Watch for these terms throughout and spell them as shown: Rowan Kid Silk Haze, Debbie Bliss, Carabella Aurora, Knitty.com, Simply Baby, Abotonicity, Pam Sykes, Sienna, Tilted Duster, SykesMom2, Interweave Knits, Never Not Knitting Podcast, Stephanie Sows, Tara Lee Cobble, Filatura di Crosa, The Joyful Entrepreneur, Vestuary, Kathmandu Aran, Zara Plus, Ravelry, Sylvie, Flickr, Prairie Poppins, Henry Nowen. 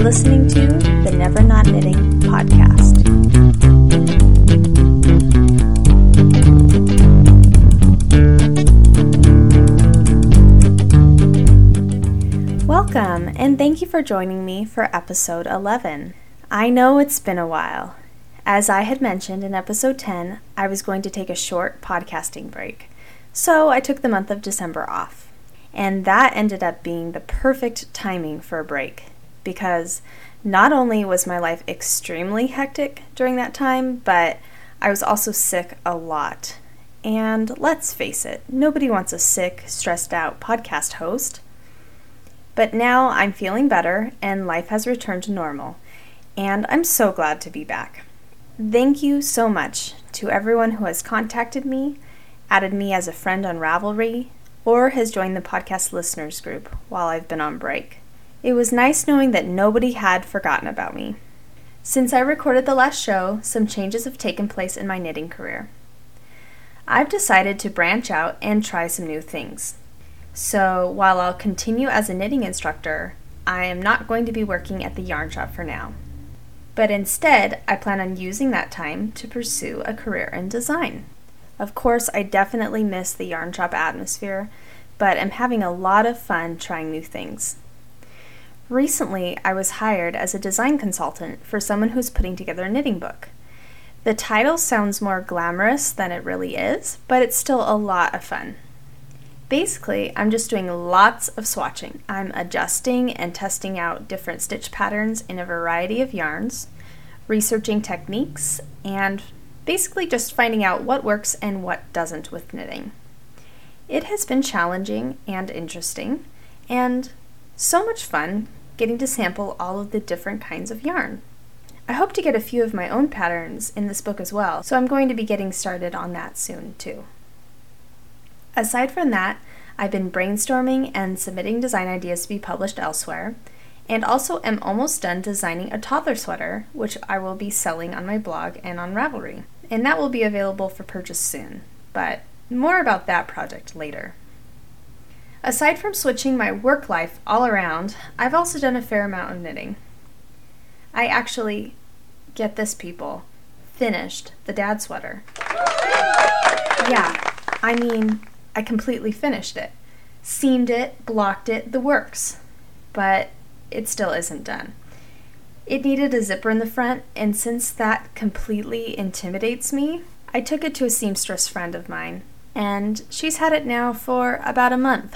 You're listening to the Never Not Knitting Podcast. Welcome, and thank you for joining me for episode 11. I know it's been a while. As I had mentioned in episode 10, I was going to take a short podcasting break, so I took the month of December off. And that ended up being the perfect timing for a break, because not only was my life extremely hectic during that time, but I was also sick a lot. And let's face it, nobody wants a sick, stressed out podcast host. But now I'm feeling better and life has returned to normal, and I'm so glad to be back. Thank you so much to everyone who has contacted me, added me as a friend on Ravelry, or has joined the podcast listeners group while I've been on break. It was nice knowing that nobody had forgotten about me. Since I recorded the last show, some changes have taken place in my knitting career. I've decided to branch out and try some new things. So while I'll continue as a knitting instructor, I am not going to be working at the yarn shop for now. But instead, I plan on using that time to pursue a career in design. Of course, I definitely miss the yarn shop atmosphere, but I'm having a lot of fun trying new things. Recently, I was hired as a design consultant for someone who's putting together a knitting book. The title sounds more glamorous than it really is, but it's still a lot of fun. Basically, I'm just doing lots of swatching. I'm adjusting and testing out different stitch patterns in a variety of yarns, researching techniques, and basically just finding out what works and what doesn't with knitting. It has been challenging and interesting, and so much fun getting to sample all of the different kinds of yarn. I hope to get a few of my own patterns in this book as well, so I'm going to be getting started on that soon too. Aside from that, I've been brainstorming and submitting design ideas to be published elsewhere, and also am almost done designing a toddler sweater, which I will be selling on my blog and on Ravelry. And that will be available for purchase soon, but more about that project later. Aside from switching my work life all around, I've also done a fair amount of knitting. I actually, get this people, finished the dad sweater. Yeah, I mean, I completely finished it. Seamed it, blocked it, the works. But it still isn't done. It needed a zipper in the front, and since that completely intimidates me, I took it to a seamstress friend of mine, and she's had it now for about a month.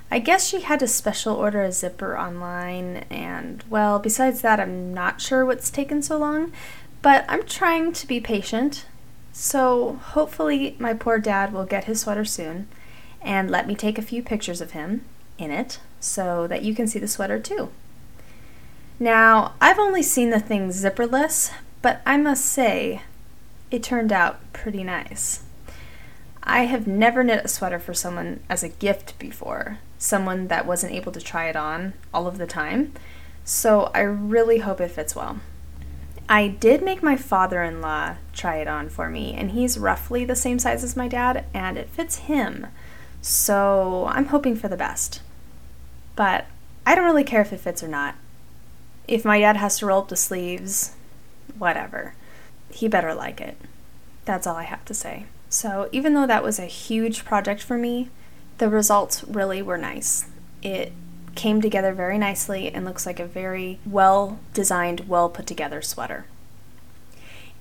I guess she had to special order a zipper online, and well, besides that, I'm not sure what's taken so long, but I'm trying to be patient, so hopefully my poor dad will get his sweater soon, and let me take a few pictures of him in it, so that you can see the sweater too. Now, I've only seen the thing zipperless, but I must say, it turned out pretty nice. I have never knit a sweater for someone as a gift before, someone that wasn't able to try it on all of the time, so I really hope it fits well. I did make my father-in-law try it on for me, and he's roughly the same size as my dad, and it fits him, so I'm hoping for the best. But I don't really care if it fits or not. If my dad has to roll up the sleeves, whatever. He better like it. That's all I have to say. So even though that was a huge project for me, the results really were nice. It came together very nicely and looks like a very well-designed, well-put-together sweater.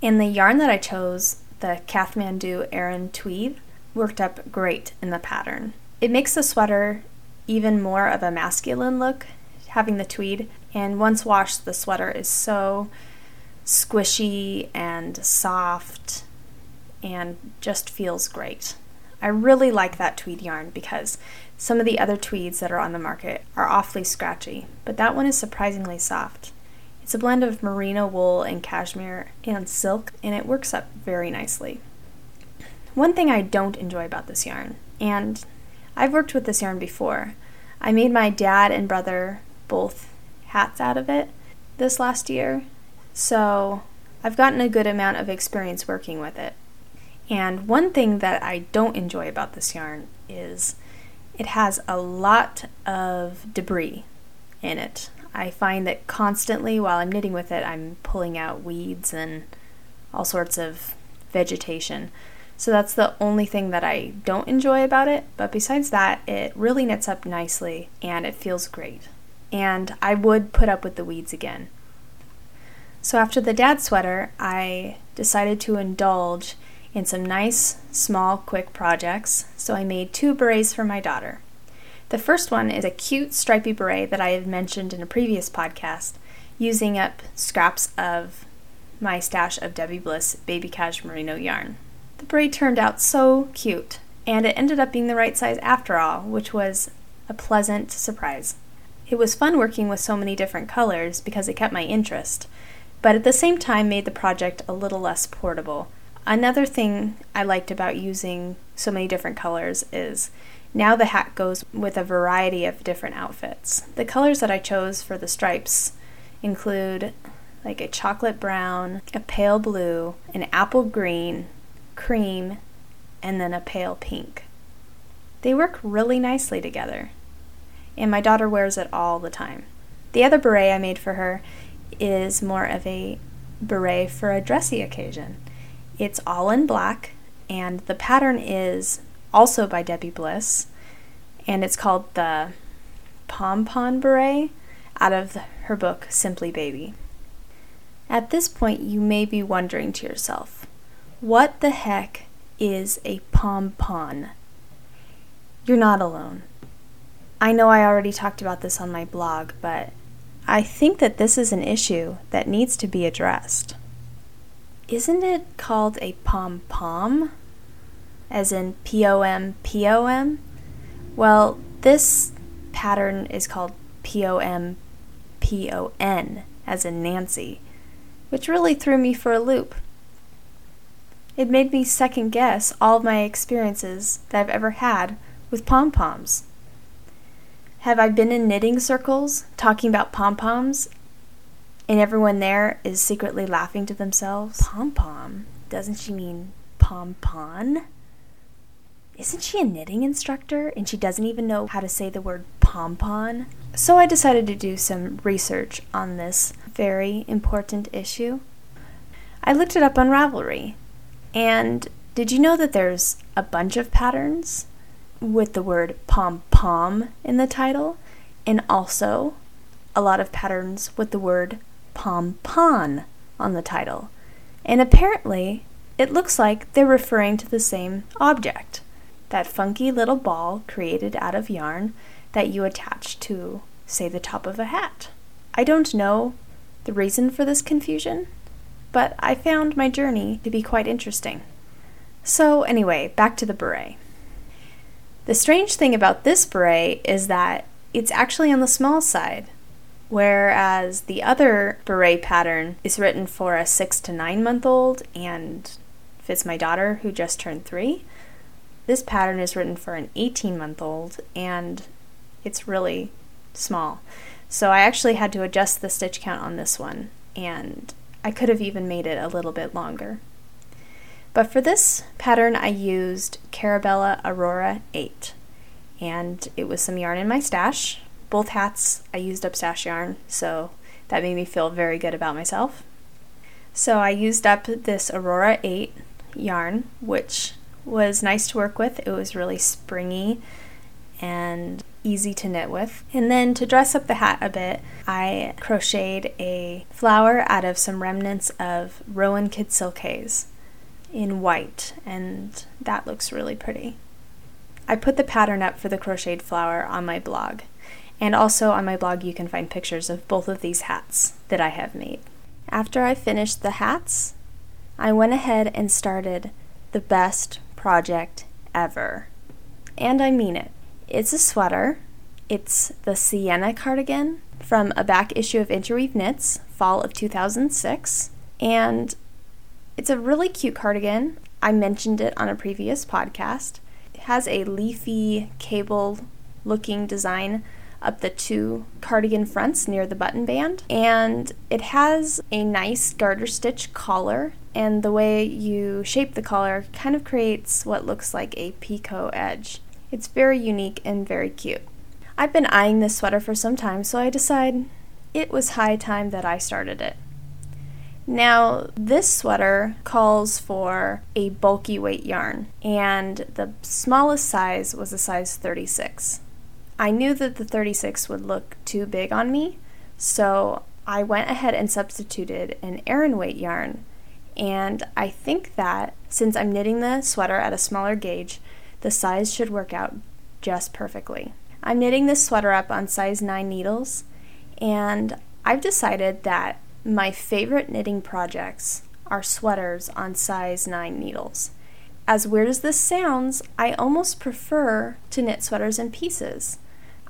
And the yarn that I chose, the Kathmandu Aran tweed, worked up great in the pattern. It makes the sweater even more of a masculine look, having the tweed, and once washed, the sweater is so squishy and soft and just feels great. I really like that tweed yarn because some of the other tweeds that are on the market are awfully scratchy, but that one is surprisingly soft. It's a blend of merino wool and cashmere and silk, and it works up very nicely. One thing I don't enjoy about this yarn, and I've worked with this yarn before. I made my dad and brother both hats out of it this last year, so I've gotten a good amount of experience working with it. And one thing that I don't enjoy about this yarn is it has a lot of debris in it. I find that constantly while I'm knitting with it, I'm pulling out weeds and all sorts of vegetation. So that's the only thing that I don't enjoy about it, but besides that, it really knits up nicely and it feels great. And I would put up with the weeds again. So after the dad sweater, I decided to indulge in some nice, small, quick projects, so I made 2 berets for my daughter. The first one is a cute stripy beret that I have mentioned in a previous podcast, using up scraps of my stash of Debbie Bliss Baby Cashmerino yarn. The beret turned out so cute, and it ended up being the right size after all, which was a pleasant surprise. It was fun working with so many different colors because it kept my interest, but at the same time made the project a little less portable. Another thing I liked about using so many different colors is now the hat goes with a variety of different outfits. The colors that I chose for the stripes include like a chocolate brown, a pale blue, an apple green, cream, and then a pale pink. They work really nicely together, and my daughter wears it all the time. The other beret I made for her is more of a beret for a dressy occasion. It's all in black, and the pattern is also by Debbie Bliss, and it's called the Pom Pom Beret out of her book Simply Baby. At this point, you may be wondering to yourself, what the heck is a pom pom? You're not alone. I know I already talked about this on my blog, but I think that this is an issue that needs to be addressed. Isn't it called a pom-pom? As in P-O-M-P-O-M? Well, this pattern is called P-O-M-P-O-N, as in Nancy, which really threw me for a loop. It made me second guess all of my experiences that I've ever had with pom-poms. Have I been in knitting circles talking about pom-poms, and everyone there is secretly laughing to themselves? Pom-pom? Doesn't she mean pom-pon? Isn't she a knitting instructor and she doesn't even know how to say the word pom-pon? So I decided to do some research on this very important issue. I looked it up on Ravelry, and did you know that there's a bunch of patterns with the word pom-pom in the title, and also a lot of patterns with the word pom-pon on the title, and apparently it looks like they're referring to the same object, that funky little ball created out of yarn that you attach to, say, the top of a hat. I don't know the reason for this confusion, but I found my journey to be quite interesting. So anyway, back to the beret. The strange thing about this beret is that it's actually on the small side, whereas the other beret pattern is written for a 6 to 9 month old and fits my daughter who just turned 3. This pattern is written for an 18-month-old and it's really small. So I actually had to adjust the stitch count on this one, and I could have even made it a little bit longer. But for this pattern I used Carabella Aurora 8, and it was some yarn in my stash. Both hats, I used up stash yarn, so that made me feel very good about myself. So I used up this Aurora 8 yarn, which was nice to work with. It was really springy and easy to knit with. And then to dress up the hat a bit, I crocheted a flower out of some remnants of Rowan Kid Silk Haze in white, and that looks really pretty. I put the pattern up for the crocheted flower on my blog. And also on my blog you can find pictures of both of these hats that I have made. After I finished the hats, I went ahead and started the best project ever. And I mean it. It's a sweater. It's the Sienna cardigan from a back issue of Interweave Knits, fall of 2006. And it's a really cute cardigan. I mentioned it on a previous podcast. It has a leafy cable looking design up the 2 cardigan fronts near the button band, and it has a nice garter stitch collar, and the way you shape the collar kind of creates what looks like a picot edge. It's very unique and very cute. I've been eyeing this sweater for some time, so I decide it was high time that I started it. Now, this sweater calls for a bulky weight yarn, and the smallest size was a size 36. I knew that the 36 would look too big on me, so I went ahead and substituted an Aran weight yarn, and I think that since I'm knitting the sweater at a smaller gauge, the size should work out just perfectly. I'm knitting this sweater up on size 9 needles, and I've decided that my favorite knitting projects are sweaters on size 9 needles. As weird as this sounds, I almost prefer to knit sweaters in pieces.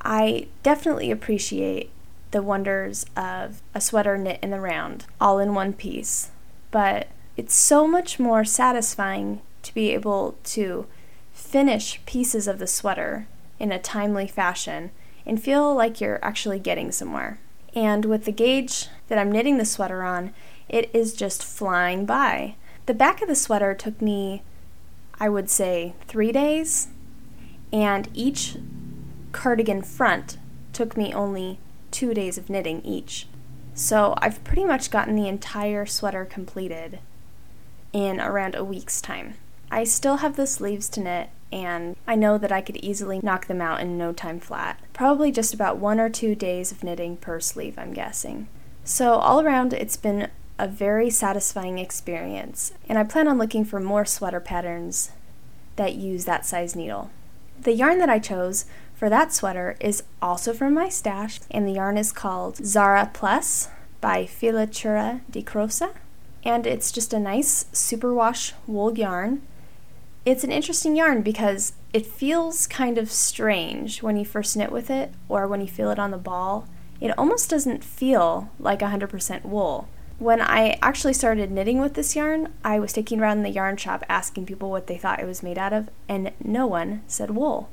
I definitely appreciate the wonders of a sweater knit in the round, all in one piece, but it's so much more satisfying to be able to finish pieces of the sweater in a timely fashion and feel like you're actually getting somewhere. And with the gauge that I'm knitting the sweater on, it is just flying by. The back of the sweater took me, I would say, 3 days, and each cardigan front took me only 2 days of knitting each. So I've pretty much gotten the entire sweater completed in around a week's time. I still have the sleeves to knit, and I know that I could easily knock them out in no time flat. Probably just about 1 or 2 days of knitting per sleeve, I'm guessing. So all around, it's been a very satisfying experience, and I plan on looking for more sweater patterns that use that size needle. The yarn that I chose for that sweater is also from my stash, and the yarn is called Zara Plus by Filatura di Crosa, and it's just a nice superwash wool yarn. It's an interesting yarn because it feels kind of strange when you first knit with it, or when you feel it on the ball. It almost doesn't feel like 100% wool. When I actually started knitting with this yarn, I was taking around the yarn shop asking people what they thought it was made out of, and no one said wool.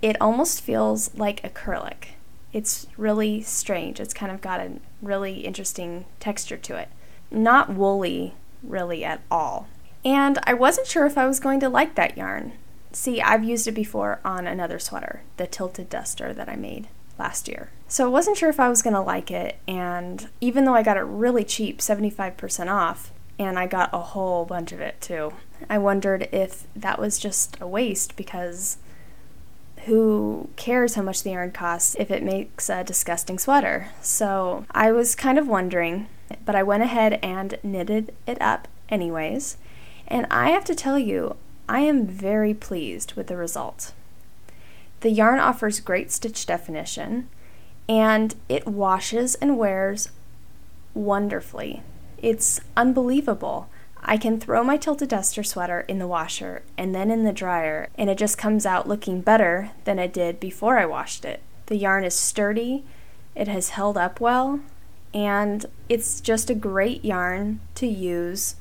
It almost feels like acrylic. It's really strange. It's kind of got a really interesting texture to it. Not woolly, really, at all. And I wasn't sure if I was going to like that yarn. See, I've used it before on another sweater, the Tilted Duster that I made last year. So I wasn't sure if I was going to like it, and even though I got it really cheap, 75% off, and I got a whole bunch of it too, I wondered if that was just a waste, because who cares how much the yarn costs if it makes a disgusting sweater? So I was kind of wondering, but I went ahead and knitted it up anyways, and I have to tell you, I am very pleased with the result. The yarn offers great stitch definition, and it washes and wears wonderfully. It's unbelievable. I can throw my Tilted Duster sweater in the washer and then in the dryer, and it just comes out looking better than it did before I washed it. The yarn is sturdy, it has held up well, and it's just a great yarn to use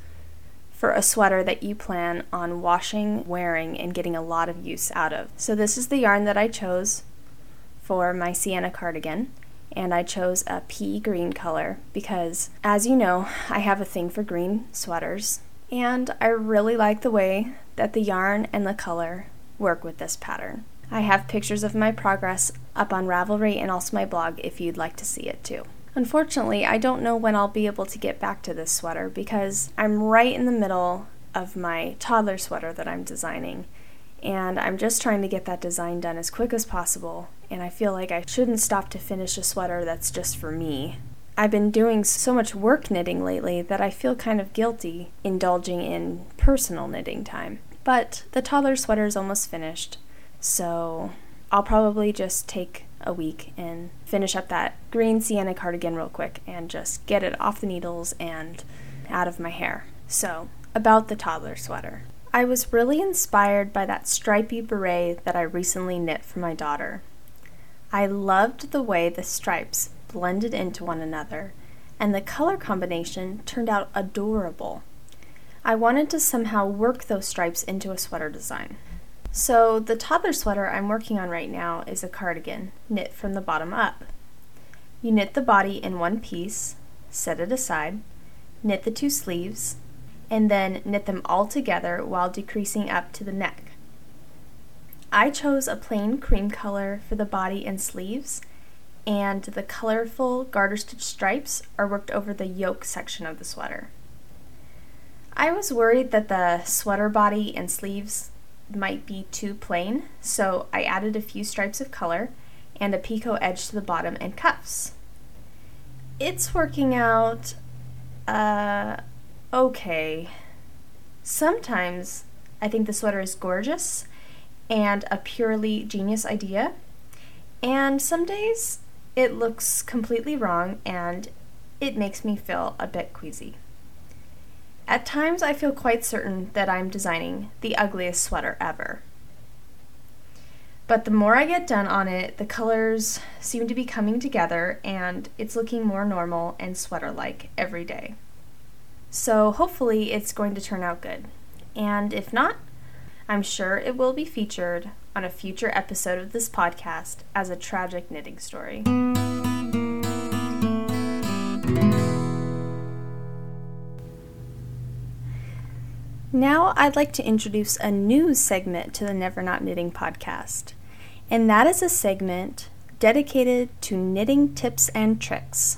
for a sweater that you plan on washing, wearing, and getting a lot of use out of. So this is the yarn that I chose for my Sienna cardigan, and I chose a pea green color because, as you know, I have a thing for green sweaters, and I really like the way that the yarn and the color work with this pattern. I have pictures of my progress up on Ravelry and also my blog if you'd like to see it too. Unfortunately, I don't know when I'll be able to get back to this sweater because I'm right in the middle of my toddler sweater that I'm designing, and I'm just trying to get that design done as quick as possible, and I feel like I shouldn't stop to finish a sweater that's just for me. I've been doing so much work knitting lately that I feel kind of guilty indulging in personal knitting time. But the toddler sweater is almost finished, so I'll probably just take a week and finish up that green Sienna cardigan real quick and just get it off the needles and out of my hair. So, about the toddler sweater. I was really inspired by that stripy beret that I recently knit for my daughter. I loved the way the stripes blended into one another, and the color combination turned out adorable. I wanted to somehow work those stripes into a sweater design. So the toddler sweater I'm working on right now is a cardigan, knit from the bottom up. You knit the body in one piece, set it aside, knit the 2 sleeves, and then knit them all together while decreasing up to the neck. I chose a plain cream color for the body and sleeves, and the colorful garter stitch stripes are worked over the yoke section of the sweater. I was worried that the sweater body and sleeves might be too plain, so I added a few stripes of color and a picot edge to the bottom and cuffs. It's working out okay. Sometimes I think the sweater is gorgeous and a purely genius idea, and some days it looks completely wrong and it makes me feel a bit queasy. At times I feel quite certain that I'm designing the ugliest sweater ever. But the more I get done on it, the colors seem to be coming together and it's looking more normal and sweater-like every day. So hopefully it's going to turn out good. And if not, I'm sure it will be featured on a future episode of this podcast as a tragic knitting story. Now I'd like to introduce a new segment to the Never Not Knitting podcast, and that is a segment dedicated to knitting tips and tricks.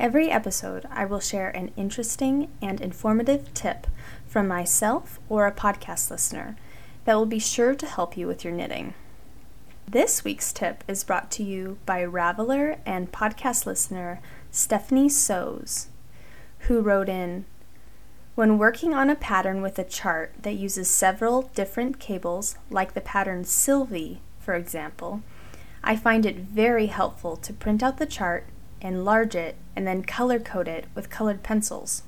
Every episode I will share an interesting and informative tip from myself or a podcast listener that will be sure to help you with your knitting. This week's tip is brought to you by Ravelry and podcast listener Stephanie Sows, who wrote in, "When working on a pattern with a chart that uses several different cables, like the pattern Sylvie, for example, I find it very helpful to print out the chart, enlarge it, and then color-code it with colored pencils.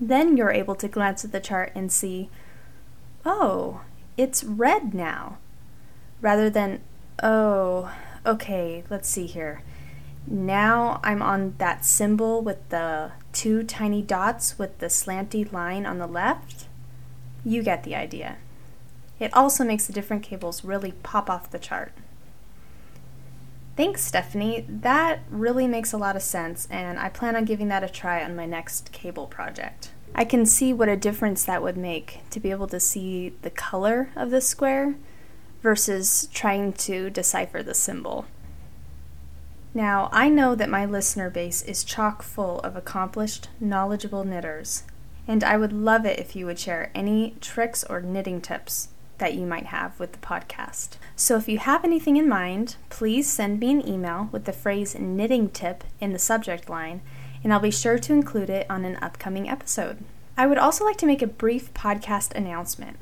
Then you're able to glance at the chart and see, oh, it's red now, rather than, oh, okay, let's see here. Now I'm on that symbol with the two tiny dots with the slanty line on the left." You get the idea. It also makes the different cables really pop off the chart. Thanks, Stephanie. That really makes a lot of sense, and I plan on giving that a try on my next cable project. I can see what a difference that would make to be able to see the color of the square versus trying to decipher the symbol. Now, I know that my listener base is chock full of accomplished, knowledgeable knitters, and I would love it if you would share any tricks or knitting tips that you might have with the podcast. So if you have anything in mind, please send me an email with the phrase knitting tip in the subject line, and I'll be sure to include it on an upcoming episode. I would also like to make a brief podcast announcement.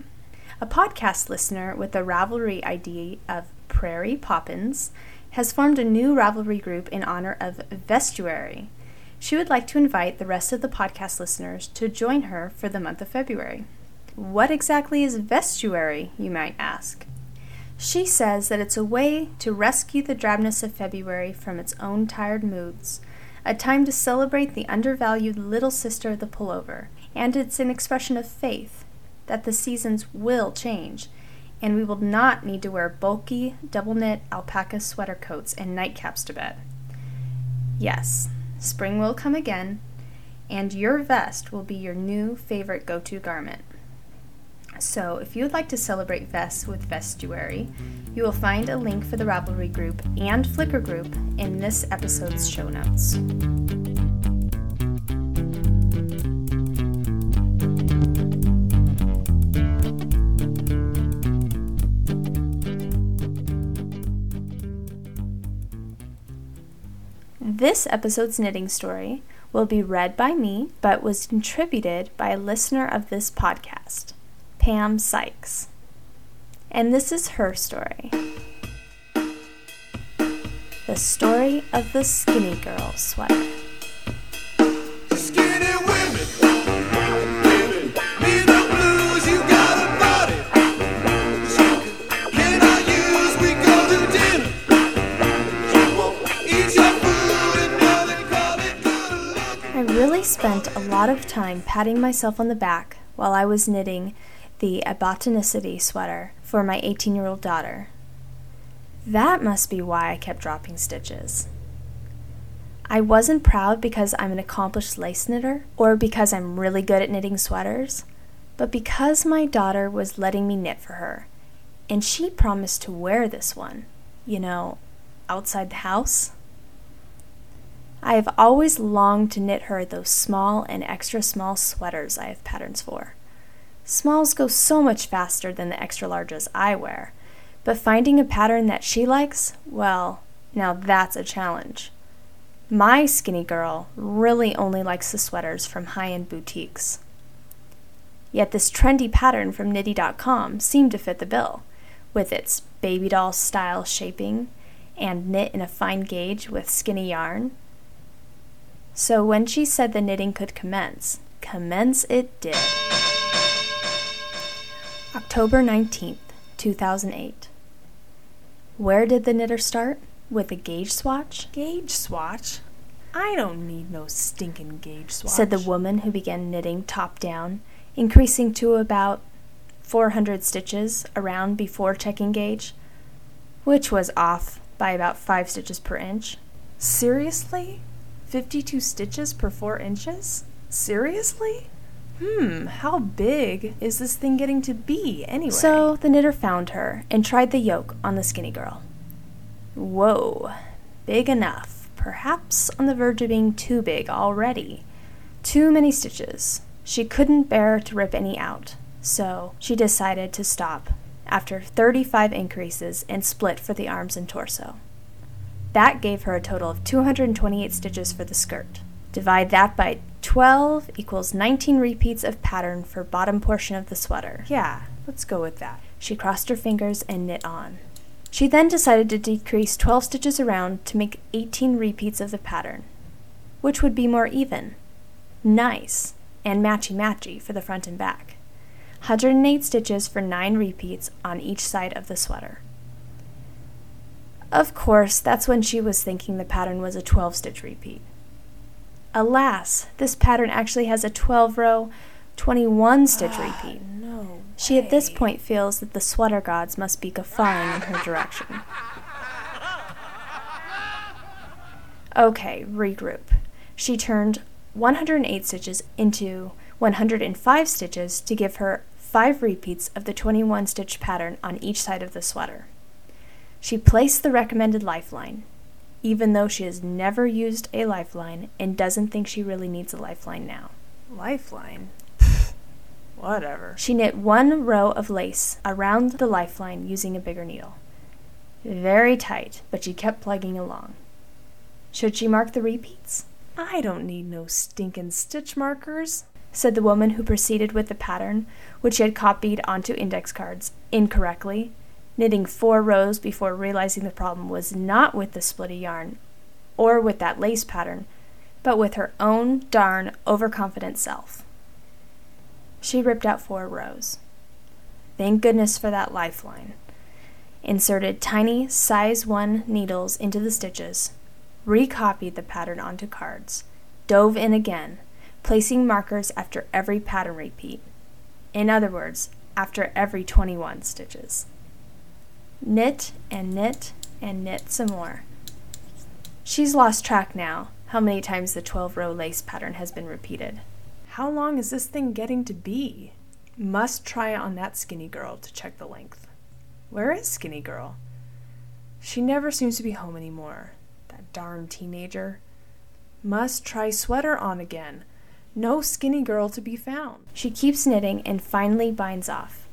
A podcast listener with the Ravelry ID of Prairie Poppins has formed a new Ravelry group in honor of Vestuary. She would like to invite the rest of the podcast listeners to join her for the month of February. What exactly is Vestuary, you might ask? She says that it's a way to rescue the drabness of February from its own tired moods, a time to celebrate the undervalued little sister of the pullover, and it's an expression of faith that the seasons will change, and we will not need to wear bulky, double-knit alpaca sweater coats and nightcaps to bed. Yes, spring will come again, and your vest will be your new favorite go-to garment. So, if you would like to celebrate vests with Vestuary, you will find a link for the Ravelry group and Flickr group in this episode's show notes. This episode's knitting story will be read by me, but was contributed by a listener of this podcast, Pam Sykes. And this is her story. The story of the skinny girl sweater. Skinny women, women, need no blues, you got a body. Can I use, we go to dinner. You won't eat your food. I really spent a lot of time patting myself on the back while I was knitting the Abotonicity sweater for my 18-year-old daughter. That must be why I kept dropping stitches. I wasn't proud because I'm an accomplished lace knitter or because I'm really good at knitting sweaters, but because my daughter was letting me knit for her, And she promised to wear this one, you know, outside the house. I have always longed to knit her those small and extra small sweaters I have patterns for. Smalls go so much faster than the extra larges I wear, but finding a pattern that she likes, well, now that's a challenge. My skinny girl really only likes the sweaters from high-end boutiques. Yet this trendy pattern from Knitty.com seemed to fit the bill, with its baby doll style shaping and knit in a fine gauge with skinny yarn. So when she said the knitting could commence it did. October 19th, 2008. Where did the knitter start? With a gauge swatch? Gauge swatch? I don't need no stinking gauge swatch, said the woman who began knitting top down, increasing to about 400 stitches around before checking gauge, which was off by about 5 stitches per inch. Seriously? 52 stitches per 4 inches? Seriously? How big is this thing getting to be anyway? So the knitter found her and tried the yoke on the skinny girl. Whoa, big enough, perhaps on the verge of being too big already. Too many stitches. She couldn't bear to rip any out, so she decided to stop after 35 increases and split for the arms and torso. That gave her a total of 228 stitches for the skirt. Divide that by 12 equals 19 repeats of pattern for bottom portion of the sweater. Yeah, let's go with that. She crossed her fingers and knit on. She then decided to decrease 12 stitches around to make 18 repeats of the pattern, which would be more even. Nice. And matchy-matchy for the front and back. 108 stitches for 9 repeats on each side of the sweater. Of course, that's when she was thinking the pattern was a 12-stitch repeat. Alas, this pattern actually has a 12-row, 21-stitch repeat. No. She at this point feels that the sweater gods must be guffawing in her direction. Okay, regroup. She turned 108 stitches into 105 stitches to give her 5 repeats of the 21 stitch pattern on each side of the sweater. She placed the recommended lifeline, even though she has never used a lifeline and doesn't think she really needs a lifeline now. Lifeline? Whatever. She knit 1 row of lace around the lifeline using a bigger needle. Very tight, but she kept plugging along. Should she mark the repeats? I don't need no stinking stitch markers, said the woman who proceeded with the pattern, which she had copied onto index cards incorrectly, knitting 4 rows before realizing the problem was not with the splitty yarn or with that lace pattern, but with her own darn overconfident self. She ripped out 4 rows. Thank goodness for that lifeline. Inserted tiny size 1 needles into the stitches, recopied the pattern onto cards, dove in again, placing markers after every pattern repeat. In other words, after every 21 stitches. Knit and knit and knit some more. She's lost track now how many times the 12-row lace pattern has been repeated. How long is this thing getting to be? Must try on that skinny girl to check the length. Where is skinny girl? She never seems to be home anymore. Darn teenager. Must try sweater on again. No skinny girl to be found. She keeps knitting and finally binds off.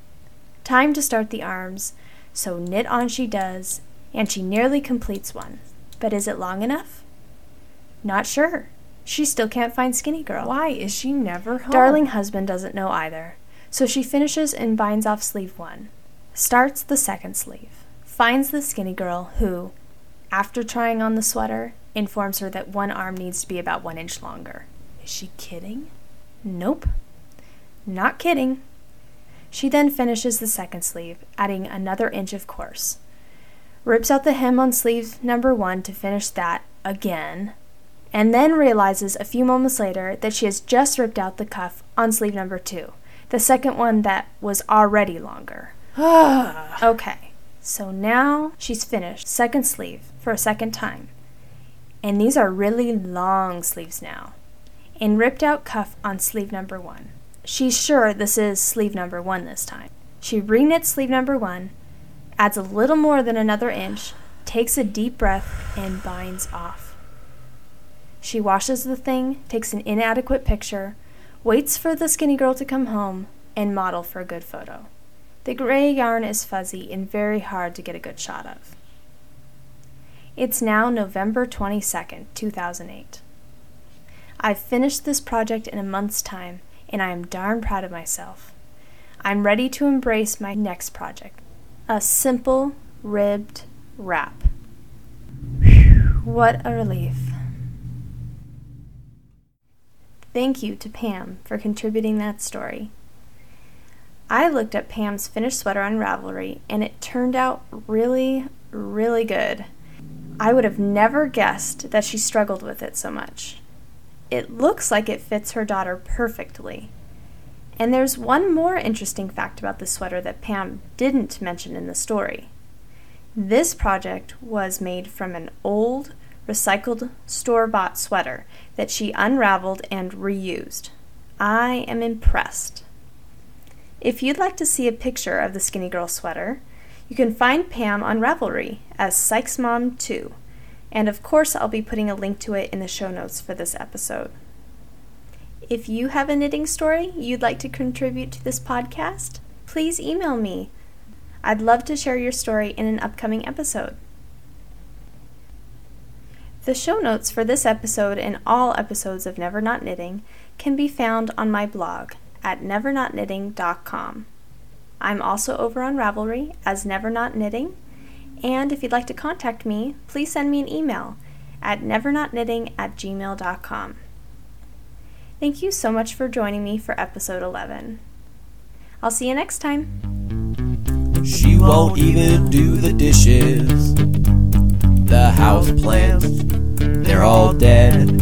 Time to start the arms, so knit on she does, and she nearly completes one. But is it long enough? Not sure. She still can't find skinny girl. Why is she never home? Darling husband doesn't know either, so she finishes and binds off sleeve 1. Starts the second sleeve. Finds the skinny girl who, after trying on the sweater, informs her that one arm needs to be about 1 inch longer. Is she kidding? Nope. Not kidding. She then finishes the second sleeve, adding another inch of course. Rips out the hem on sleeve number 1 to finish that again, and then realizes a few moments later that she has just ripped out the cuff on sleeve number 2, the second one that was already longer. Okay. So now she's finished second sleeve for a second time. And these are really long sleeves now. And ripped out cuff on sleeve number 1. She's sure this is sleeve number 1 this time. She re-knits sleeve number 1, adds a little more than another inch, takes a deep breath, and binds off. She washes the thing, takes an inadequate picture, waits for the skinny girl to come home, and model for a good photo. The gray yarn is fuzzy and very hard to get a good shot of. It's now November 22nd, 2008. I've finished this project in a month's time, and I am darn proud of myself. I'm ready to embrace my next project, a simple ribbed wrap. Whew, what a relief. Thank you to Pam for contributing that story. I looked up Pam's finished sweater on Ravelry, and it turned out really, really good. I would have never guessed that she struggled with it so much. It looks like it fits her daughter perfectly. And there's one more interesting fact about this sweater that Pam didn't mention in the story. This project was made from an old, recycled store-bought sweater that she unraveled and reused. I am impressed. If you'd like to see a picture of the Skinny Girl sweater, you can find Pam on Ravelry as SykesMom2, and of course I'll be putting a link to it in the show notes for this episode. If you have a knitting story you'd like to contribute to this podcast, please email me. I'd love to share your story in an upcoming episode. The show notes for this episode and all episodes of Never Not Knitting can be found on my blog at nevernotknitting.com. I'm also over on Ravelry as Never Not Knitting, and if you'd like to contact me, please send me an email at nevernotknitting@gmail.com. Thank you so much for joining me for episode 11. I'll see you next time. She won't even do the dishes. The houseplants, they're all dead.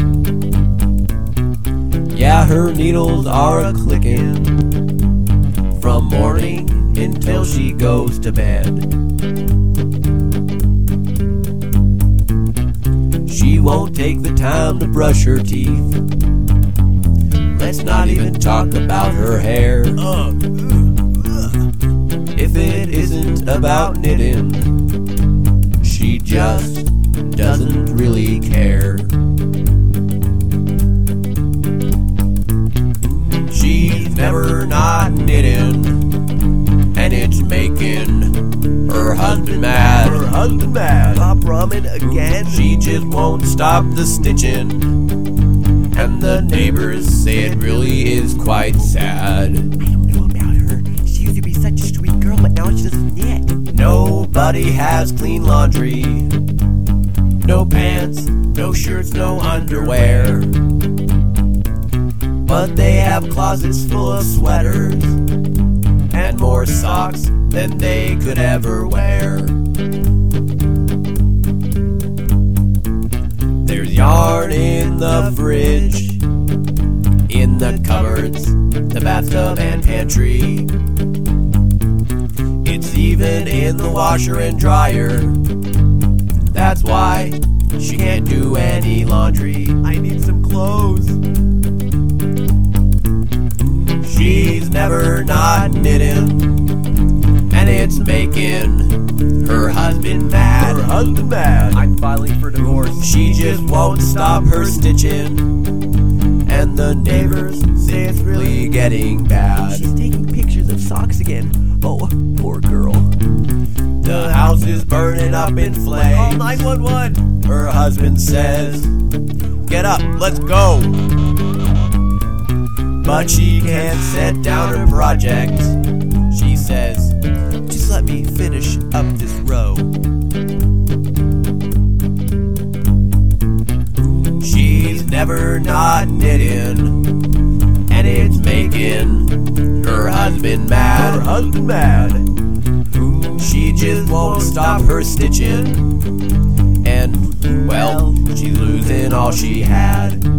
Yeah, her needles are a-clicking from morning until she goes to bed. She won't take the time to brush her teeth. Let's not even talk about her hair. If it isn't about knitting, she just doesn't really care. She's never not knitting, and it's making her husband mad. Her husband mad. Pop ramen again. She just won't stop the stitching, and the neighbors say it really is quite sad. I don't know about her. She used to be such a sweet girl, but now she doesn't knit. Nobody has clean laundry. No pants, no shirts, no underwear. But they have closets full of sweaters and more socks than they could ever wear. There's yarn in the fridge, in the cupboards, the bathtub and pantry. It's even in the washer and dryer. That's why she can't do any laundry. I need some clothes. She's never not knitting, and it's making her husband mad. Her husband mad. I'm filing for divorce. She just won't stop her stitching, and the neighbors say it's really getting bad. She's taking pictures of socks again. Oh, poor girl. The house is burning up in flames. Call 911. Her husband says, "Get up, let's go." But she can't set down her project. She says, "Just let me finish up this row." She's never not knitting, and it's making her husband mad. Her husband mad. She just won't stop her stitching, and, well, she's losing all she had.